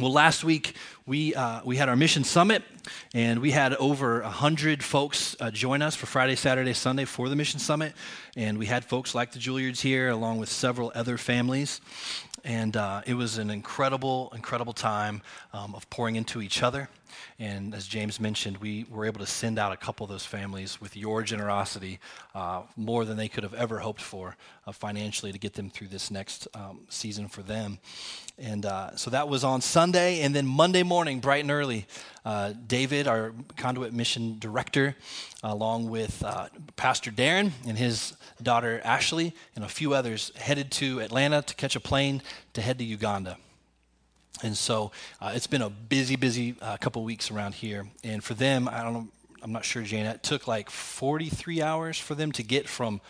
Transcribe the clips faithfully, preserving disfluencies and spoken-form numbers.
Well, last week we uh, we had our mission summit, and we had over one hundred folks uh, join us for Friday, Saturday, Sunday for the mission summit, and we had folks like the Juilliards here along with several other families, and uh, it was an incredible, incredible time um, of pouring into each other, and as James mentioned, we were able to send out a couple of those families with your generosity, uh, more than they could have ever hoped for uh, financially to get them through this next um, season for them, and uh, so that was on Sunday. Sunday, and then Monday morning, bright and early, uh, David, our Conduit Mission Director, along with uh, Pastor Darren and his daughter Ashley and a few others, headed to Atlanta to catch a plane to head to Uganda. And so uh, it's been a busy, busy uh, couple weeks around here. And for them, I don't know, I'm not sure, Jane, it took like forty-three hours for them to get from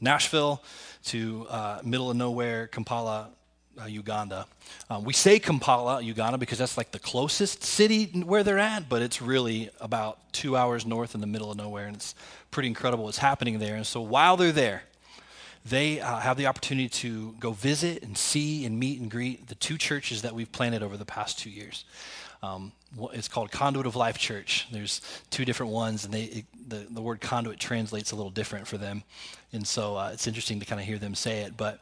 Nashville to uh, middle of nowhere, Kampala, Uh, Uganda. Um, we say Kampala, Uganda, because that's like the closest city where they're at, but it's really about two hours north in the middle of nowhere, and it's pretty incredible what's happening there. And so while they're there, they uh, have the opportunity to go visit and see and meet and greet the two churches that we've planted over the past two years. Um, it's called Conduit of Life Church. There's two different ones, and they, it, the, the word conduit translates a little different for them. And so uh, it's interesting to kind of hear them say it, but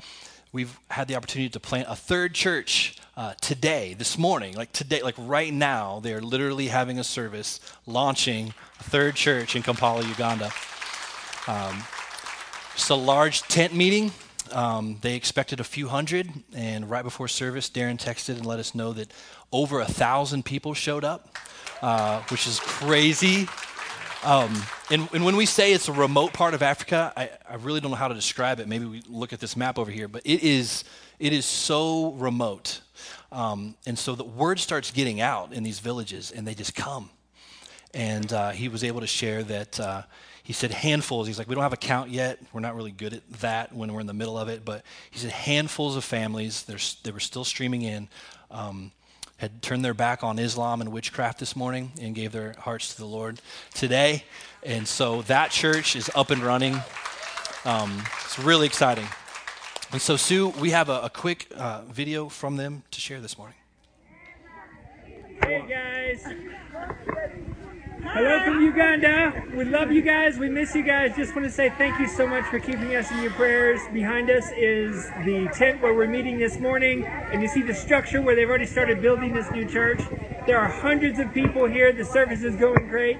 we've had the opportunity to plant a third church uh, today, this morning, like today, like right now, they're literally having a service, launching a third church in Kampala, Uganda. Um, it's a large tent meeting. Um, they expected a few hundred, and right before service, Darren texted and let us know that over a thousand people showed up, uh, which is crazy. Um, and, and when we say it's a remote part of Africa, I, I really don't know how to describe it. Maybe we look at this map over here, but it is it is so remote. Um, and so the word starts getting out in these villages, and they just come. And uh, he was able to share that, uh, he said handfuls. He's like, we don't have a count yet. We're not really good at that when we're in the middle of it. But he said handfuls of families, they're, they were still streaming in, um had turned their back on Islam and witchcraft this morning and gave their hearts to the Lord today. And so that church is up and running. Um, it's really exciting. And so, Sue, we have a, a quick uh, video from them to share this morning. Hey, guys. Hello from Uganda. We love you guys. We miss you guys. Just want to say thank you so much for keeping us in your prayers. Behind us is the tent where we're meeting this morning, and you see the structure where they've already started building this new church. There are hundreds of people here. The service is going great,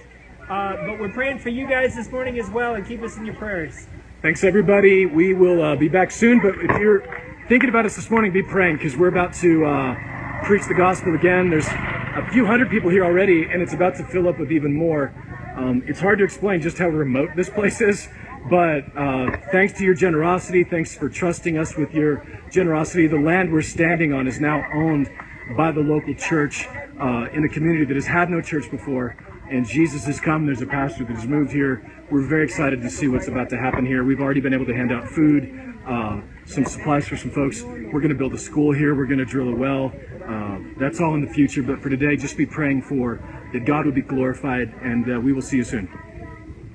uh, but we're praying for you guys this morning as well, and keep us in your prayers. Thanks, everybody. We will uh, be back soon, but if you're thinking about us this morning, be praying, because we're about to uh, preach the gospel again. There's a few hundred people here already, and it's about to fill up with even more. Um, it's hard to explain just how remote this place is, but uh, thanks to your generosity, thanks for trusting us with your generosity. The land we're standing on is now owned by the local church uh, in a community that has had no church before, and Jesus has come. There's a pastor that has moved here. We're very excited to see what's about to happen here. We've already been able to hand out food, uh, some supplies for some folks. We're going to build a school here. We're going to drill a well. Uh, that's all in the future, but for today, just be praying for that God would be glorified, and uh, we will see you soon.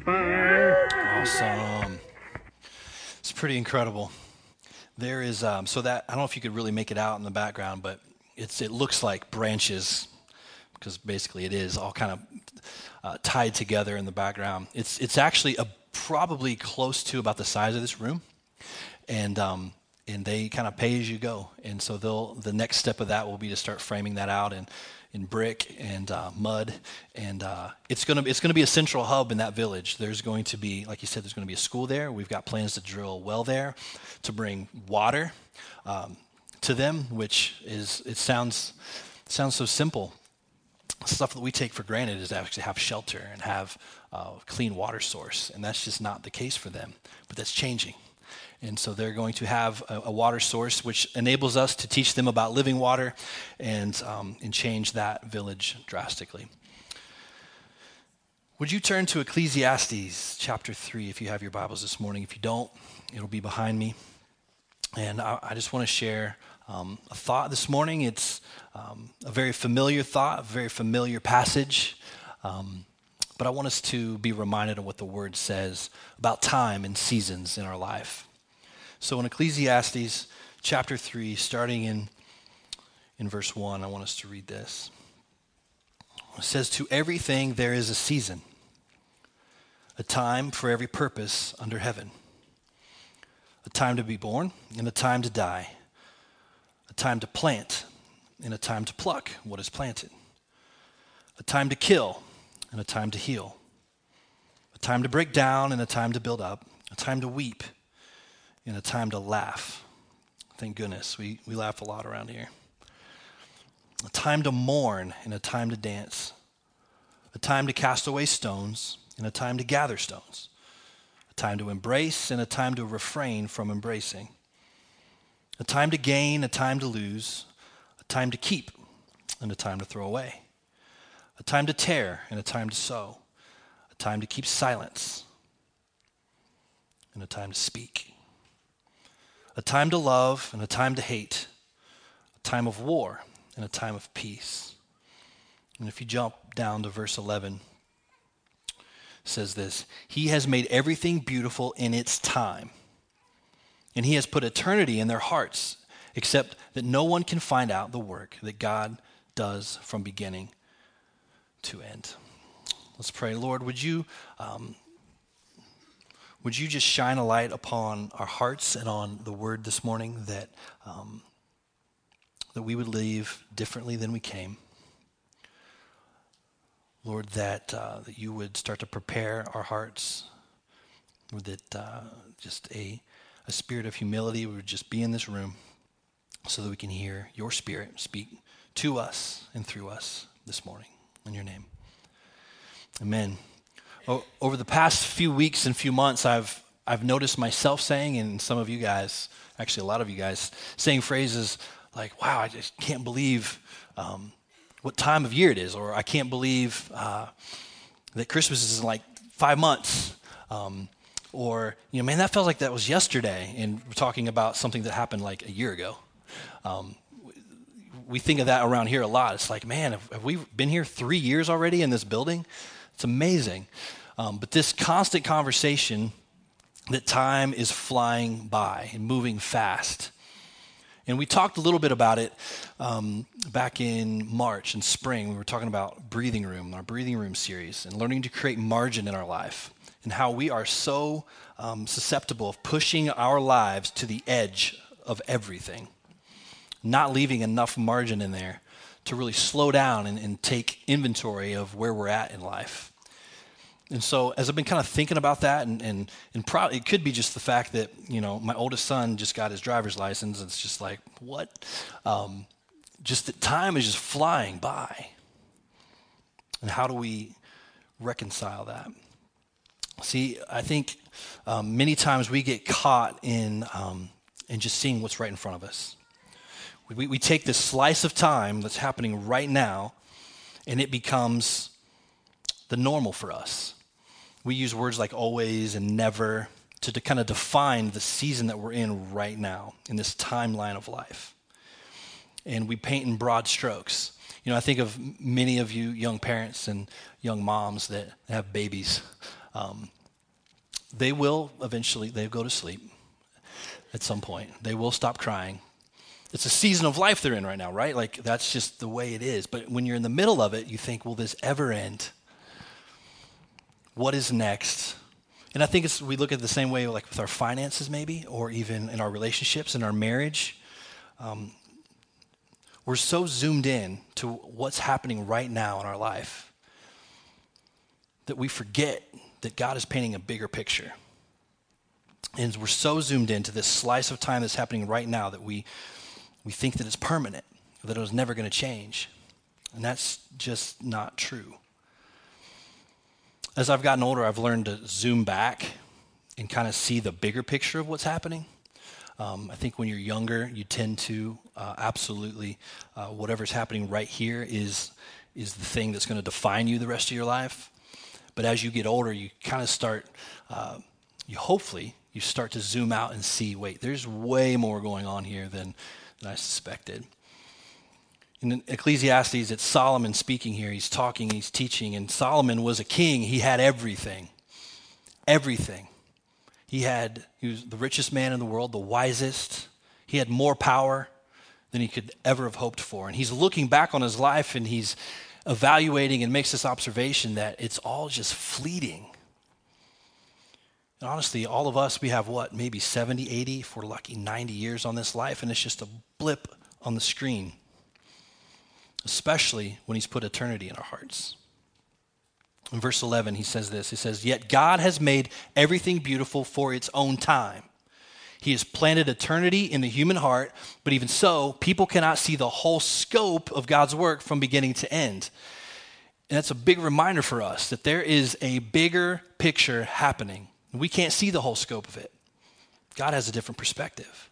Bye. Awesome. It's pretty incredible. There is, um, so that, I don't know if you could really make it out in the background, but it's it looks like branches, because basically it is all kind of uh, tied together in the background. It's, it's actually a, probably close to about the size of this room, and um and they kind of pay as you go. And so they'll, the next step of that will be to start framing that out in, in brick and uh, mud. And uh, it's gonna it's gonna be a central hub in that village. There's going to be, like you said, there's gonna be a school there. We've got plans to drill a well there, to bring water um, to them, which is, it sounds sounds so simple. Stuff that we take for granted is to actually have shelter and have a uh, clean water source. And that's just not the case for them, but that's changing. And so they're going to have a, a water source, which enables us to teach them about living water and, um, and change that village drastically. Would you turn to Ecclesiastes chapter three if you have your Bibles this morning? If you don't, it'll be behind me. And I, I just want to share um, a thought this morning. It's um, a very familiar thought, a very familiar passage. Um, but I want us to be reminded of what the Word says about time and seasons in our life. So in Ecclesiastes chapter three, starting in, in verse one. I want us to read this. It says, "To everything there is a season, a time for every purpose under heaven, a time to be born and a time to die, a time to plant and a time to pluck what is planted, a time to kill and a time to heal, a time to break down and a time to build up, a time to weep and a time to laugh." Thank goodness, we, we laugh a lot around here. "A time to mourn and a time to dance, a time to cast away stones and a time to gather stones, a time to embrace and a time to refrain from embracing, a time to gain, a time to lose, a time to keep and a time to throw away, a time to tear and a time to sow, a time to keep silence and a time to speak, a time to love and a time to hate, a time of war and a time of peace." And if you jump down to verse eleven, it says this, "He has made everything beautiful in its time, and he has put eternity in their hearts, except that no one can find out the work that God does from beginning to end." Let's pray. Lord, would you um, would you just shine a light upon our hearts and on the word this morning, that um, that we would leave differently than we came. Lord, that uh, that you would start to prepare our hearts, or that uh, just a, a spirit of humility would just be in this room so that we can hear your spirit speak to us and through us this morning. In your name, amen. O- over the past few weeks and few months, I've I've noticed myself saying, and some of you guys, actually a lot of you guys, saying phrases like, "Wow, I just can't believe um, what time of year it is," or "I can't believe uh, that Christmas is in like five months, um, or, you know, man, that felt like that was yesterday," and we're talking about something that happened like a year ago. Um, we think of that around here a lot. It's like, man, have, have we been here three years already in this building? It's amazing. Um, but this constant conversation that time is flying by and moving fast. And we talked a little bit about it um, back in March and spring. We were talking about breathing room, our breathing room series, and learning to create margin in our life, and how we are so um, susceptible of pushing our lives to the edge of everything, not leaving enough margin in there to really slow down and, and take inventory of where we're at in life. And so as I've been kind of thinking about that, and and, and pro- it could be just the fact that, you know, my oldest son just got his driver's license, and it's just like, what? Um, just that time is just flying by. And how do we reconcile that? See, I think um, many times we get caught in, um, in just seeing what's right in front of us. We, we take this slice of time that's happening right now, and it becomes the normal for us. We use words like always and never to, to kind of define the season that we're in right now, in this timeline of life. And we paint in broad strokes. You know, I think of many of you young parents and young moms that have babies. Um, they will eventually, they'll go to sleep at some point. They will stop crying. It's a season of life they're in right now, right? Like, that's just the way it is. But when you're in the middle of it, you think, will this ever end? What is next? And I think it's, we look at it the same way, like with our finances maybe, or even in our relationships, in our marriage. Um, we're so zoomed in to what's happening right now in our life that we forget that God is painting a bigger picture. And we're so zoomed into this slice of time that's happening right now that we, we think that it's permanent, that it was never going to change. And that's just not true. As I've gotten older, I've learned to zoom back and kind of see the bigger picture of what's happening. Um, I think when you're younger, you tend to uh, absolutely, uh, whatever's happening right here is is the thing that's going to define you the rest of your life. But as you get older, you kind of start, uh, you hopefully, you start to zoom out and see, wait, there's way more going on here than, than I suspected. In Ecclesiastes, it's Solomon speaking here. He's talking, he's teaching, and Solomon was a king. He had everything, everything. He had, he was the richest man in the world, the wisest. He had more power than he could ever have hoped for. And he's looking back on his life and he's evaluating and makes this observation that it's all just fleeting. And honestly, all of us, we have what, maybe seventy, eighty, if we're lucky, ninety years on this life, and it's just a blip on the screen, especially when he's put eternity in our hearts. In verse eleven, he says this. He says, "Yet God has made everything beautiful for its own time. He has planted eternity in the human heart, but even so, people cannot see the whole scope of God's work from beginning to end." And that's a big reminder for us that there is a bigger picture happening. We can't see the whole scope of it. God has a different perspective.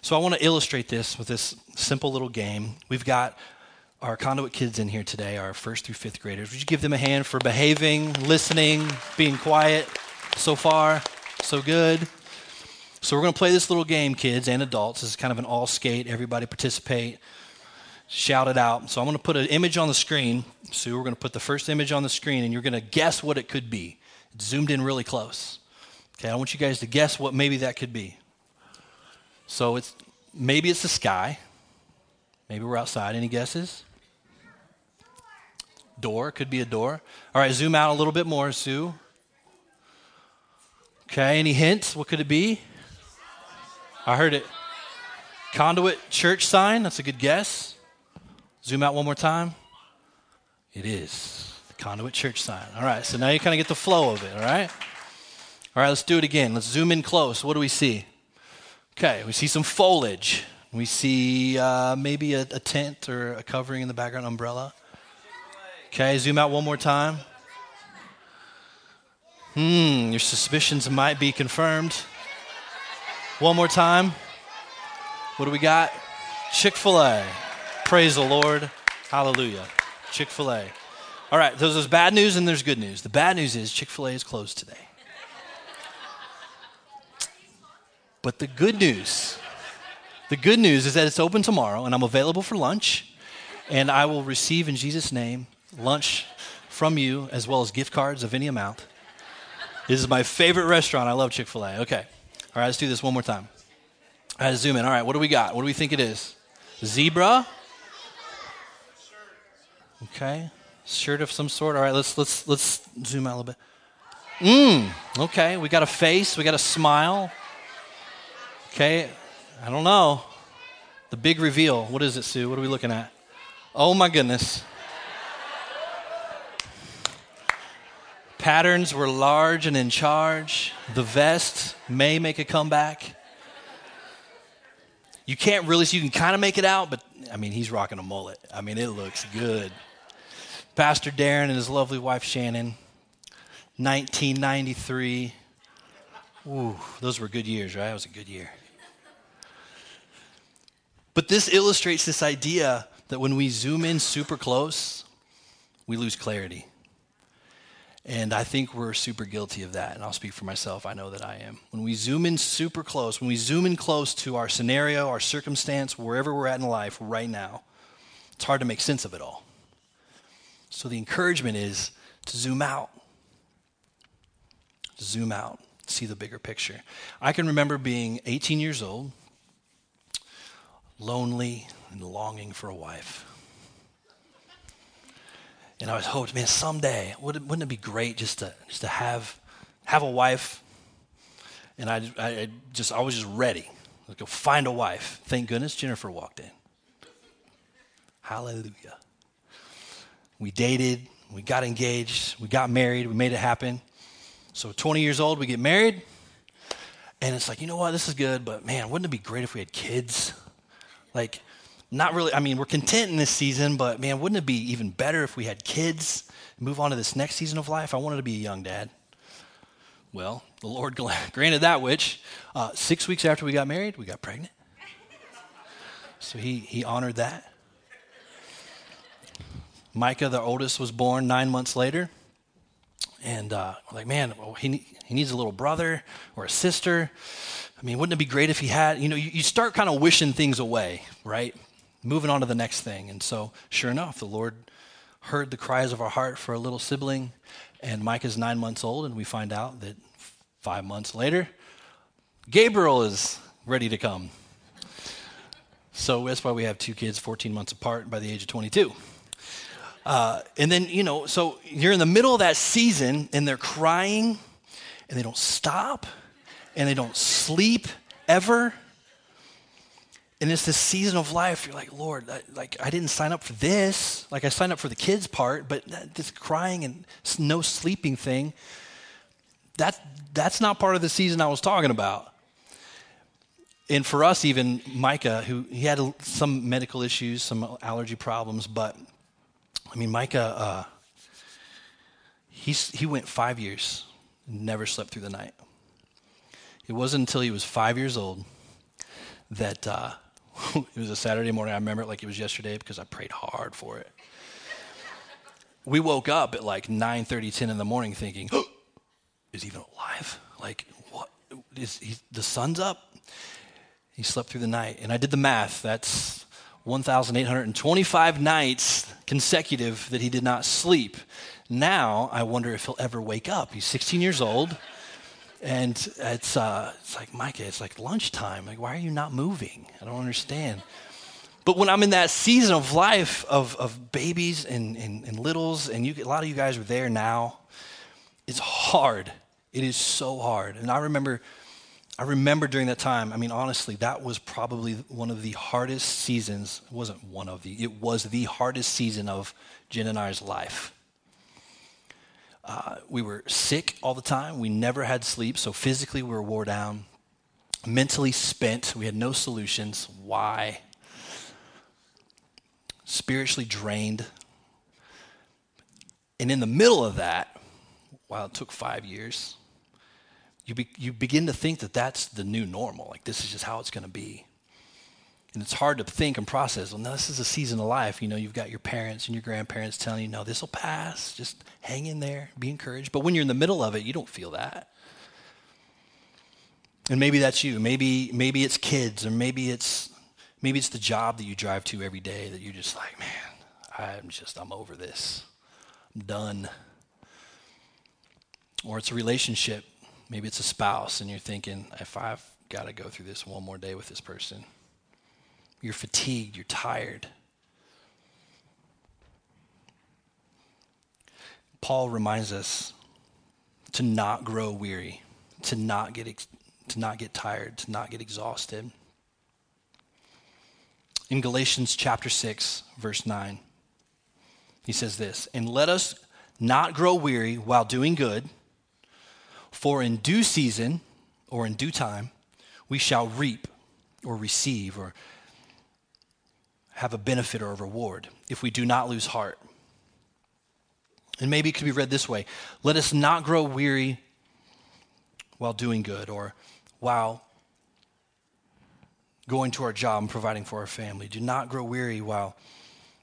So I want to illustrate this with this simple little game. We've got our Conduit kids in here today, our first through fifth graders. Would you give them a hand for behaving, listening, being quiet? So far, so good. So we're going to play this little game, kids and adults. This is kind of an all skate. Everybody participate. Shout it out. So I'm going to put an image on the screen. Sue, we're going to put the first image on the screen, and you're going to guess what it could be. It's zoomed in really close. Okay, I want you guys to guess what maybe that could be. So it's maybe it's the sky. Maybe we're outside. Any guesses? Door, could be a door. All right, zoom out a little bit more, Sue. Okay, any hints? What could it be? I heard it. Conduit church sign, that's a good guess. Zoom out one more time. It is the Conduit church sign. All right, so now you kind of get the flow of it, all right? All right, let's do it again. Let's zoom in close. What do we see? Okay, we see some foliage. We see uh, maybe a, a tent or a covering in the background, umbrella. Okay, zoom out one more time. Hmm, your suspicions might be confirmed. One more time. What do we got? Chick-fil-A. Praise the Lord. Hallelujah. Chick-fil-A. All right, there's, there's bad news and there's good news. The bad news is Chick-fil-A is closed today. But the good news... The good news is that it's open tomorrow, and I'm available for lunch, and I will receive in Jesus' name lunch from you, as well as gift cards of any amount. This is my favorite restaurant. I love Chick-fil-A. Okay. All right, let's do this one more time. All right, zoom in. All right, what do we got? What do we think it is? Zebra? Okay. Shirt of some sort. All right, let's let's let's zoom out a little bit. Mmm. Okay, we got a face. We got a smile. Okay. I don't know. The big reveal. What is it, Sue? What are we looking at? Oh, my goodness. Patterns were large and in charge. The vest may make a comeback. You can't really see. You can kind of make it out, but, I mean, he's rocking a mullet. I mean, it looks good. Pastor Darren and his lovely wife, Shannon, nineteen ninety-three. Ooh, those were good years, right? That was a good year. But this illustrates this idea that when we zoom in super close, we lose clarity. And I think we're super guilty of that. And I'll speak for myself. I know that I am. When we zoom in super close, when we zoom in close to our scenario, our circumstance, wherever we're at in life right now, it's hard to make sense of it all. So the encouragement is to zoom out. Zoom out. See the bigger picture. I can remember being eighteen years old. Lonely and longing for a wife. And I was hoping, man, someday, wouldn't it be great just to just to have have a wife? And I, I just I was just ready. Let's go find a wife. Thank goodness Jennifer walked in. Hallelujah. We dated, we got engaged, we got married, we made it happen. So twenty years old, we get married. And it's like, you know what, this is good, but man, wouldn't it be great if we had kids? Like, not really, I mean, we're content in this season, but man, wouldn't it be even better if we had kids and move on to this next season of life? I wanted to be a young dad. Well, the Lord granted that which. Uh, six weeks after we got married, we got pregnant. So he, he honored that. Micah, the oldest, was born nine months later. And uh, we're like, man, well, he, he needs a little brother or a sister. I mean, wouldn't it be great if he had, you know, you, you start kind of wishing things away, right? Moving on to the next thing. And so, sure enough, the Lord heard the cries of our heart for a little sibling, and Mike is nine months old, and we find out that five months later, Gabriel is ready to come. So that's why we have two kids fourteen months apart by the age of twenty-two. Uh, and then, you know, so you're in the middle of that season and they're crying and they don't stop and they don't sleep ever. And it's this season of life. You're like, Lord, I, like I didn't sign up for this. Like I signed up for the kids part, but this crying and no sleeping thing, that that's not part of the season I was talking about. And for us, even Micah, who he had some medical issues, some allergy problems, but I mean, Micah, uh, he's, he went five years, never slept through the night. It wasn't until he was five years old that. Uh, It was a Saturday morning. I remember it like it was yesterday because I prayed hard for it. We woke up at like nine thirty, ten in the morning thinking, oh, is he even alive? Like, what? Is he, the sun's up? He slept through the night. And I did the math. That's one thousand eight hundred twenty-five nights consecutive that he did not sleep. Now I wonder if he'll ever wake up. He's sixteen years old. And it's uh, it's like, Micah, it's like lunchtime. Like, why are you not moving? I don't understand. But when I'm in that season of life of of babies and, and, and littles, and you, a lot of you guys are there now, it's hard. It is so hard. And I remember, I remember during that time, I mean, honestly, that was probably one of the hardest seasons. It wasn't one of the, it was the hardest season of Jen and I's life. Uh, we were sick all the time. We never had sleep. So physically, we were wore down, mentally spent. We had no solutions. Why? Spiritually drained. And in the middle of that, while it took five years, you be, you begin to think that that's the new normal. Like, this is just how it's going to be. And it's hard to think and process. Well, no, this is a season of life. You know, you've got your parents and your grandparents telling you, no, this will pass. Just hang in there. Be encouraged. But when you're in the middle of it, you don't feel that. And maybe that's you. Maybe maybe it's kids, or maybe it's maybe it's the job that you drive to every day that you're just like, man, I'm just, I'm over this. I'm done. Or it's a relationship. Maybe it's a spouse, and you're thinking, if I've got to go through this one more day with this person. You're fatigued, you're tired. Paul reminds us to not grow weary, to not get ex- to not get tired, to not get exhausted. In Galatians chapter six, verse nine, he says this, "And let us not grow weary while doing good, for in due season, or in due time, we shall reap or receive or have a benefit or a reward if we do not lose heart." And maybe it could be read this way. Let us not grow weary while doing good, or while going to our job and providing for our family. Do not grow weary while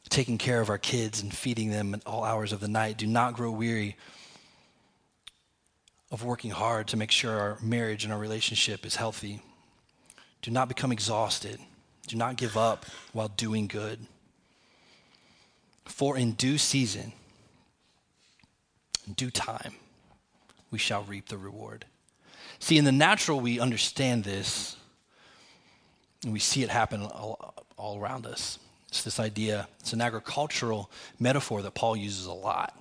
taking care of our kids and feeding them at all hours of the night. Do not grow weary of working hard to make sure our marriage and our relationship is healthy. Do not become exhausted. Do not give up while doing good. For in due season, in due time, we shall reap the reward. See, in the natural, we understand this, and we see it happen all, all around us. It's this idea, it's an agricultural metaphor that Paul uses a lot,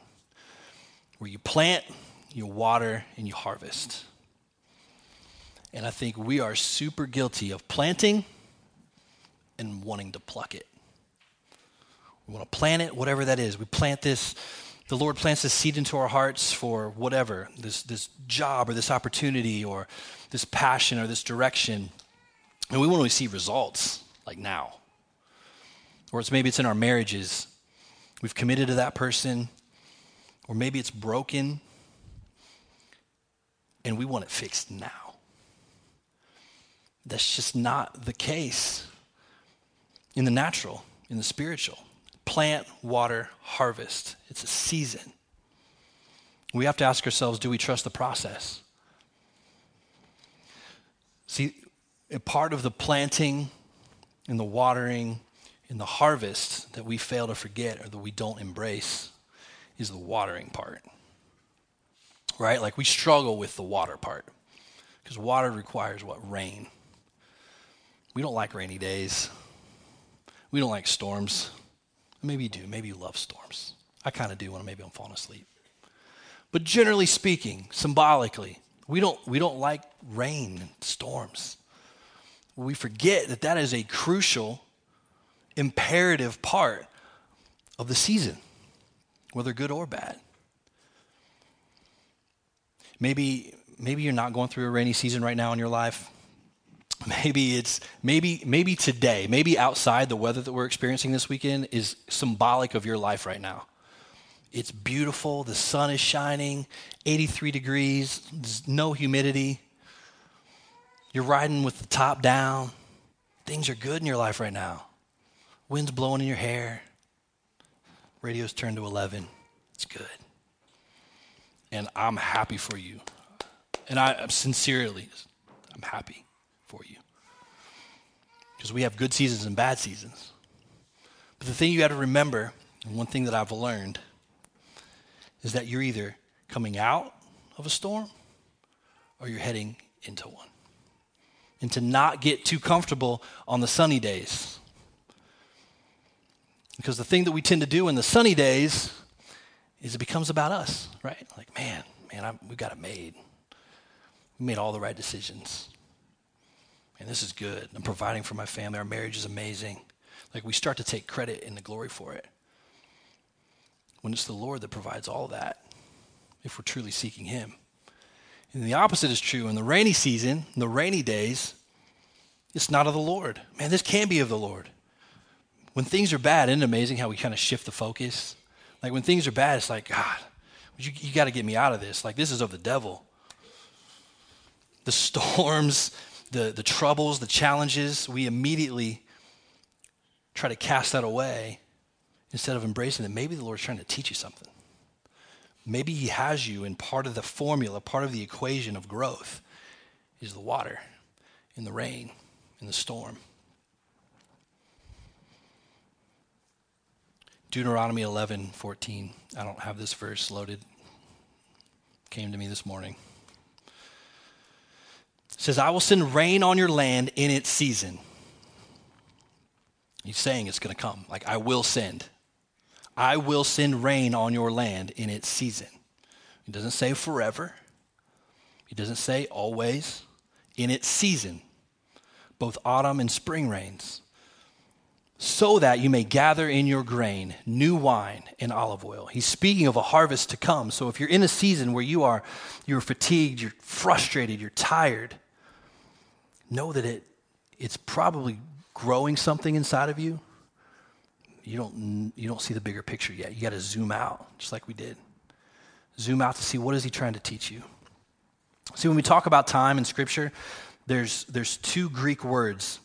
where you plant, you water, and you harvest. And I think we are super guilty of planting and wanting to pluck it. We want to plant it, whatever that is. We plant this, the Lord plants this seed into our hearts for whatever, this this job or this opportunity or this passion or this direction. And we want to see results, like now. Or it's maybe it's in our marriages. We've committed to that person, or maybe it's broken, and we want it fixed now. That's just not the case. In the natural, in the spiritual. Plant, water, harvest. It's a season. We have to ask ourselves, do we trust the process? See, a part of the planting and the watering and the harvest that we fail to forget, or that we don't embrace, is the watering part. Right? Like, we struggle with the water part because water requires what? Rain. We don't like rainy days. We don't like storms. Maybe you do. Maybe you love storms. I kind of do when maybe I'm falling asleep. But generally speaking, symbolically, we don't we don't like rain and storms. We forget that that is a crucial, imperative part of the season, whether good or bad. Maybe maybe you're not going through a rainy season right now in your life. Maybe it's maybe maybe today, maybe outside the weather that we're experiencing this weekend is symbolic of your life right now. It's beautiful, the sun is shining, eighty-three degrees, no humidity. You're riding with the top down. Things are good in your life right now. Wind's blowing in your hair. Radio's turned to eleven. It's good. And I'm happy for you. And I sincerely, I'm happy for you. Because we have good seasons and bad seasons. But the thing you have to remember, and one thing that I've learned, is that you're either coming out of a storm or you're heading into one. And to not get too comfortable on the sunny days. Because the thing that we tend to do in the sunny days is it becomes about us, right? Like, man, man, I, we got it made. We made all the right decisions. And this is good. I'm providing for my family. Our marriage is amazing. Like, we start to take credit and the glory for it. When it's the Lord that provides all that, if we're truly seeking him. And the opposite is true. In the rainy season, in the rainy days, it's not of the Lord. Man, this can be of the Lord. When things are bad, isn't it amazing how we kind of shift the focus? Like when things are bad, it's like, God, you, you got to get me out of this. Like this is of the devil. The storms, the, the troubles, the challenges, we immediately try to cast that away instead of embracing that maybe the Lord's trying to teach you something. Maybe he has you in part of the formula, part of the equation of growth is the water and the rain and the storm. Deuteronomy eleven fourteen. I don't have this verse loaded. Came to me this morning. It says, I will send rain on your land in its season. He's saying it's going to come. Like, I will send. I will send rain on your land in its season. It doesn't say forever. It doesn't say always. In its season, both autumn and spring rains, so that you may gather in your grain, new wine, and olive oil. He's speaking of a harvest to come. So if you're in a season where you are, you're fatigued, you're frustrated, you're tired, know that it it's probably growing something inside of you. You don't you don't see the bigger picture yet. You got to zoom out, just like we did. Zoom out to see what is he trying to teach you. See, when we talk about time in Scripture, there's there's two Greek words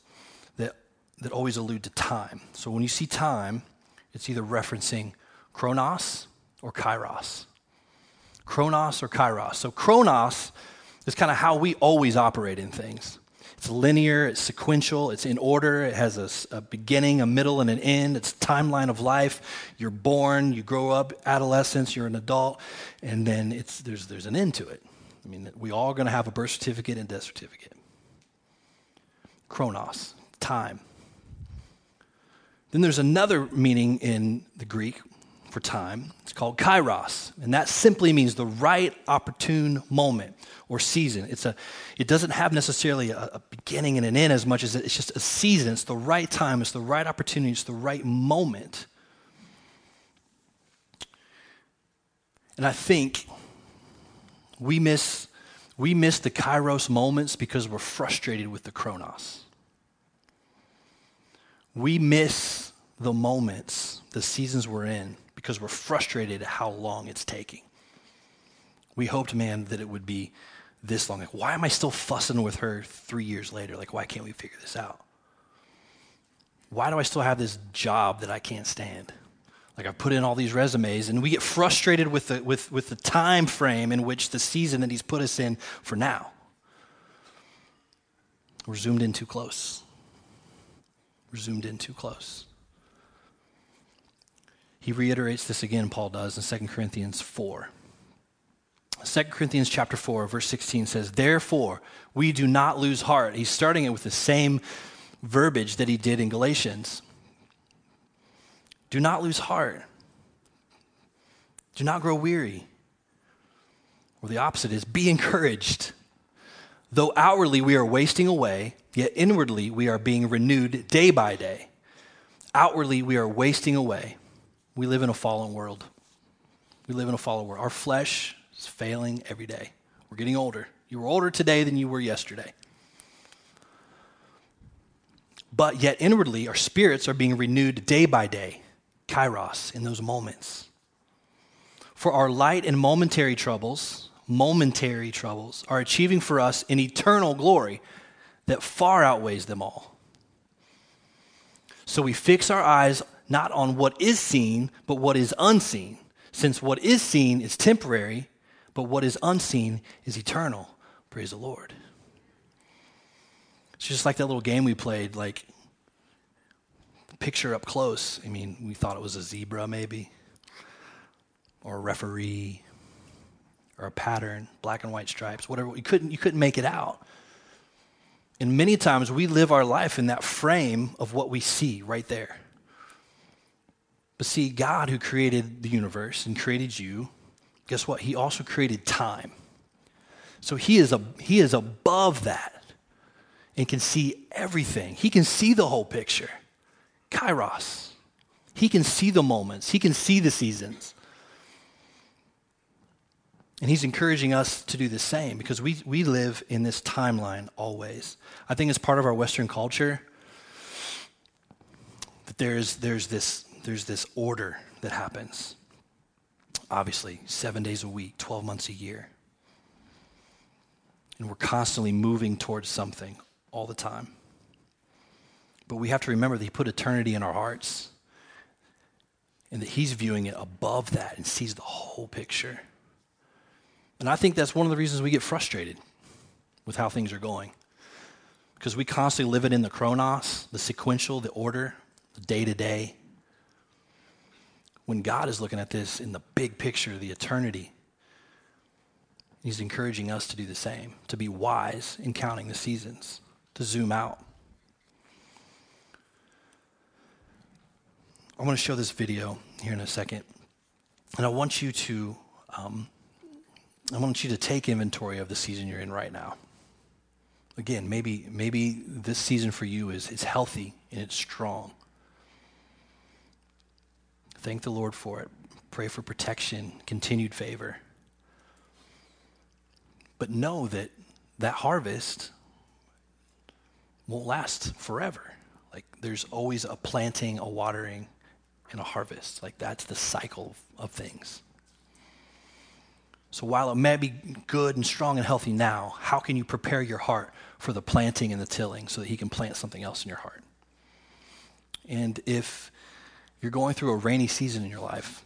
that that always allude to time. So when you see time, it's either referencing Kronos or Kairos. Kronos or Kairos. So Kronos is kind of how we always operate in things. It's linear, it's sequential, it's in order, it has a, a beginning, a middle, and an end. It's a timeline of life. You're born, you grow up, adolescence, you're an adult, and then it's there's there's an end to it. I mean, we all are going to have a birth certificate and death certificate. Chronos, time. Then there's another meaning in the Greek for time. It's called kairos, and that simply means the right opportune moment or season. It's a, it doesn't have necessarily a, a beginning and an end as much as it's just a season. It's the right time. It's the right opportunity. It's the right moment. And I think we miss, we miss the kairos moments because we're frustrated with the chronos. We miss the moments, the seasons we're in, because we're frustrated at how long it's taking. We hoped, man, that it would be this long. Like, why am I still fussing with her three years later? Like, why can't we figure this out? Why do I still have this job that I can't stand? Like, I've put in all these resumes, and we get frustrated with the, with, with the time frame in which the season that he's put us in for now. We're zoomed in too close. We're zoomed in too close. He reiterates this again, Paul does, in Second Corinthians four. Second Corinthians chapter four, verse sixteen says, therefore, we do not lose heart. He's starting it with the same verbiage that he did in Galatians. Do not lose heart. Do not grow weary. Or the opposite is, be encouraged. Though outwardly we are wasting away, yet inwardly we are being renewed day by day. Outwardly we are wasting away. We live in a fallen world. We live in a fallen world. Our flesh is failing every day. We're getting older. You were older today than you were yesterday. But yet inwardly our spirits are being renewed day by day. Kairos, in those moments. For our light and momentary troubles, momentary troubles, are achieving for us an eternal glory that far outweighs them all. So we fix our eyes not on what is seen, but what is unseen, since what is seen is temporary, but what is unseen is eternal. Praise the Lord. It's just like that little game we played, like picture up close. I mean, we thought it was a zebra maybe, or a referee, or a pattern, black and white stripes, whatever. You couldn't, you couldn't make it out. And many times we live our life in that frame of what we see right there. But see, God, who created the universe and created you, guess what? He also created time. So he is a, he is above that and can see everything. He can see the whole picture. Kairos. He can see the moments. He can see the seasons. And he's encouraging us to do the same, because we, we live in this timeline always. I think it's part of our Western culture that there's there's this there's this order that happens. Obviously, seven days a week, twelve months a year. And we're constantly moving towards something all the time. But we have to remember that he put eternity in our hearts, and that he's viewing it above that and sees the whole picture. And I think that's one of the reasons we get frustrated with how things are going, because we constantly live it in the Kronos, the sequential, the order, the day-to-day, when God is looking at this in the big picture, the eternity. He's encouraging us to do the same, to be wise in counting the seasons, to zoom out. I'm going to show this video here in a second, and I want you to... Um, I want you to take inventory of the season you're in right now. Again, maybe maybe this season for you is, is healthy and it's strong. Thank the Lord for it. Pray for protection, continued favor. But know that that harvest won't last forever. Like, there's always a planting, a watering, and a harvest. Like, that's the cycle of things. So while it may be good and strong and healthy now, how can you prepare your heart for the planting and the tilling so that he can plant something else in your heart? And if you're going through a rainy season in your life,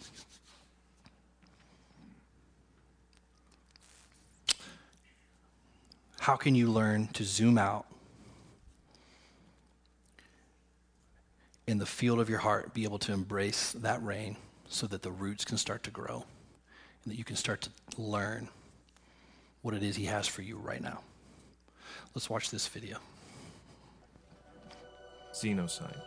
how can you learn to zoom out in the field of your heart, be able to embrace that rain so that the roots can start to grow? That you can start to learn what it is he has for you right now. Let's watch this video. Xenosign.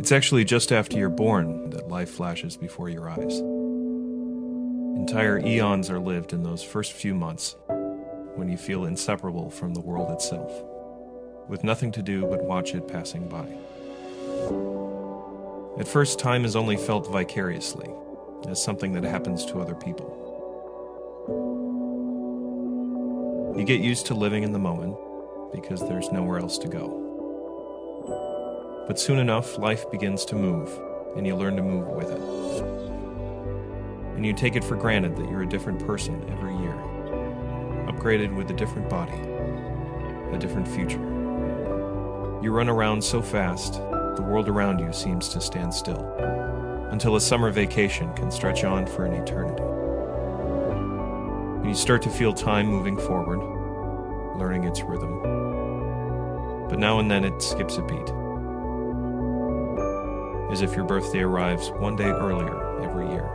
It's actually just after you're born that life flashes before your eyes. Entire eons are lived in those first few months when you feel inseparable from the world itself, with nothing to do but watch it passing by. At first, time is only felt vicariously, as something that happens to other people. You get used to living in the moment, because there's nowhere else to go. But soon enough, life begins to move, and you learn to move with it. And you take it for granted that you're a different person every year, upgraded with a different body, a different future. You run around so fast, the world around you seems to stand still, until a summer vacation can stretch on for an eternity. And you start to feel time moving forward, learning its rhythm. But now and then it skips a beat, as if your birthday arrives one day earlier every year.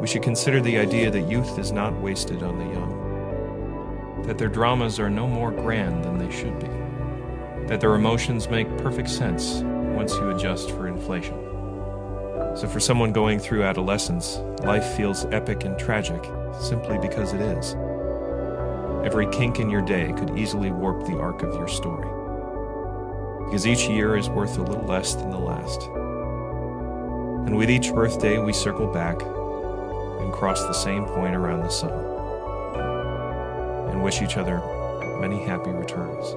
We should consider the idea that youth is not wasted on the young. that their dramas are no more grand than they should be, that their emotions make perfect sense once you adjust for inflation. So for someone going through adolescence, life feels epic and tragic simply because it is. Every kink in your day could easily warp the arc of your story, because each year is worth a little less than the last. And with each birthday, we circle back and cross the same point around the sun and wish each other many happy returns.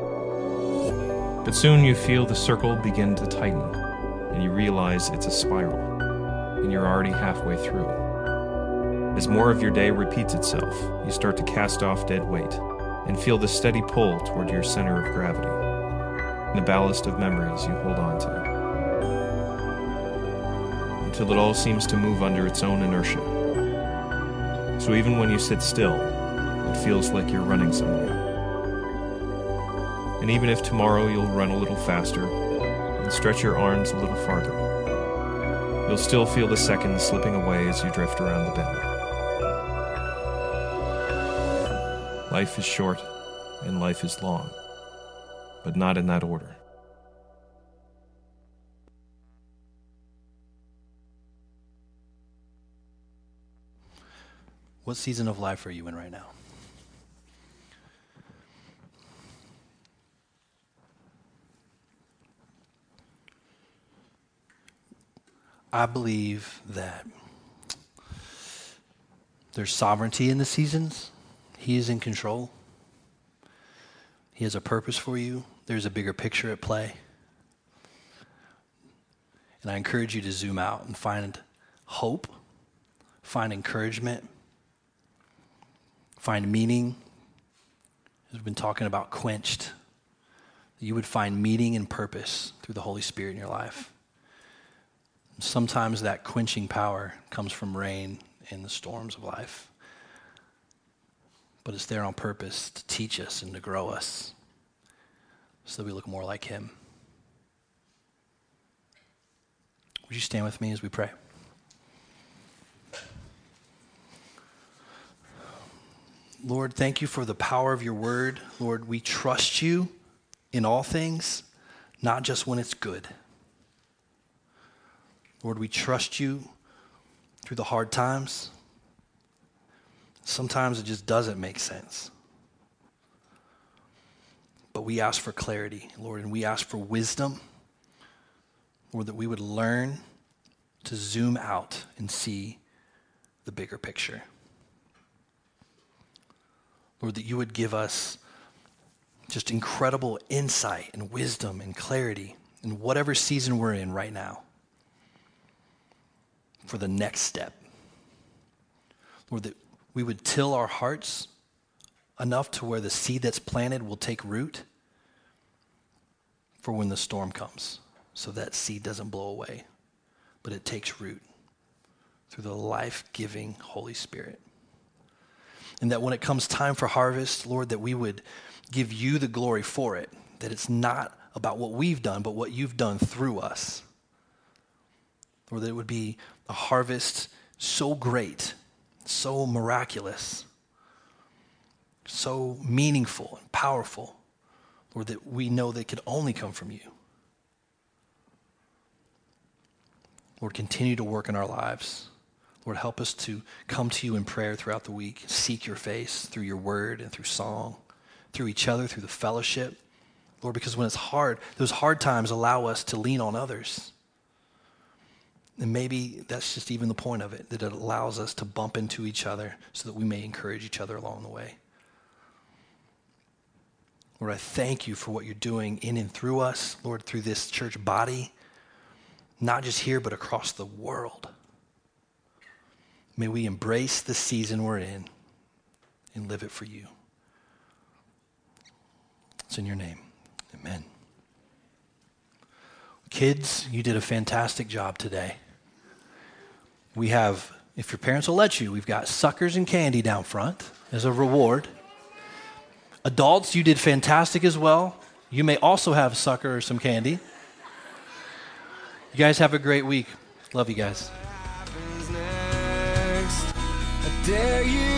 But soon you feel the circle begin to tighten, and you realize it's a spiral, and you're already halfway through. As more of your day repeats itself, you start to cast off dead weight and feel the steady pull toward your center of gravity and the ballast of memories you hold on to, until it all seems to move under its own inertia. So even when you sit still, it feels like you're running somewhere. And even if tomorrow you'll run a little faster and stretch your arms a little farther, you'll still feel the seconds slipping away as you drift around the bend. Life is short and life is long, but not in that order. What season of life are you in right now? I believe that there's sovereignty in the seasons. He is in control. He has a purpose for you. There's a bigger picture at play. And I encourage you to zoom out and find hope, find encouragement, find meaning. We've been talking about quenched. You would find meaning and purpose through the Holy Spirit in your life. Sometimes that quenching power comes from rain and the storms of life. But it's there on purpose to teach us and to grow us so that we look more like Him. Would you stand with me as we pray? Lord, thank you for the power of your word. Lord, we trust you in all things, not just when it's good. Lord, we trust you through the hard times. Sometimes it just doesn't make sense. But we ask for clarity, Lord, and we ask for wisdom, Lord, that we would learn to zoom out and see the bigger picture. Lord, that you would give us just incredible insight and wisdom and clarity in whatever season we're in right now, for the next step. Lord, that we would till our hearts enough to where the seed that's planted will take root for when the storm comes, so that seed doesn't blow away, but it takes root through the life-giving Holy Spirit. And that when it comes time for harvest, Lord, that we would give you the glory for it, that it's not about what we've done, but what you've done through us. Or that it would be a harvest so great, so miraculous, so meaningful and powerful, Lord, that we know that it could only come from you. Lord, continue to work in our lives. Lord, help us to come to you in prayer throughout the week, seek your face through your word and through song, through each other, through the fellowship. Lord, because when it's hard, those hard times allow us to lean on others. And maybe that's just even the point of it, that it allows us to bump into each other so that we may encourage each other along the way. Lord, I thank you for what you're doing in and through us, Lord, through this church body, not just here, but across the world. May we embrace the season we're in and live it for you. It's in your name. Amen. Kids, you did a fantastic job today. We have, if your parents will let you, we've got suckers and candy down front as a reward. Adults, you did fantastic as well. You may also have a sucker or some candy. You guys have a great week. Love you guys. What happens next? I dare you.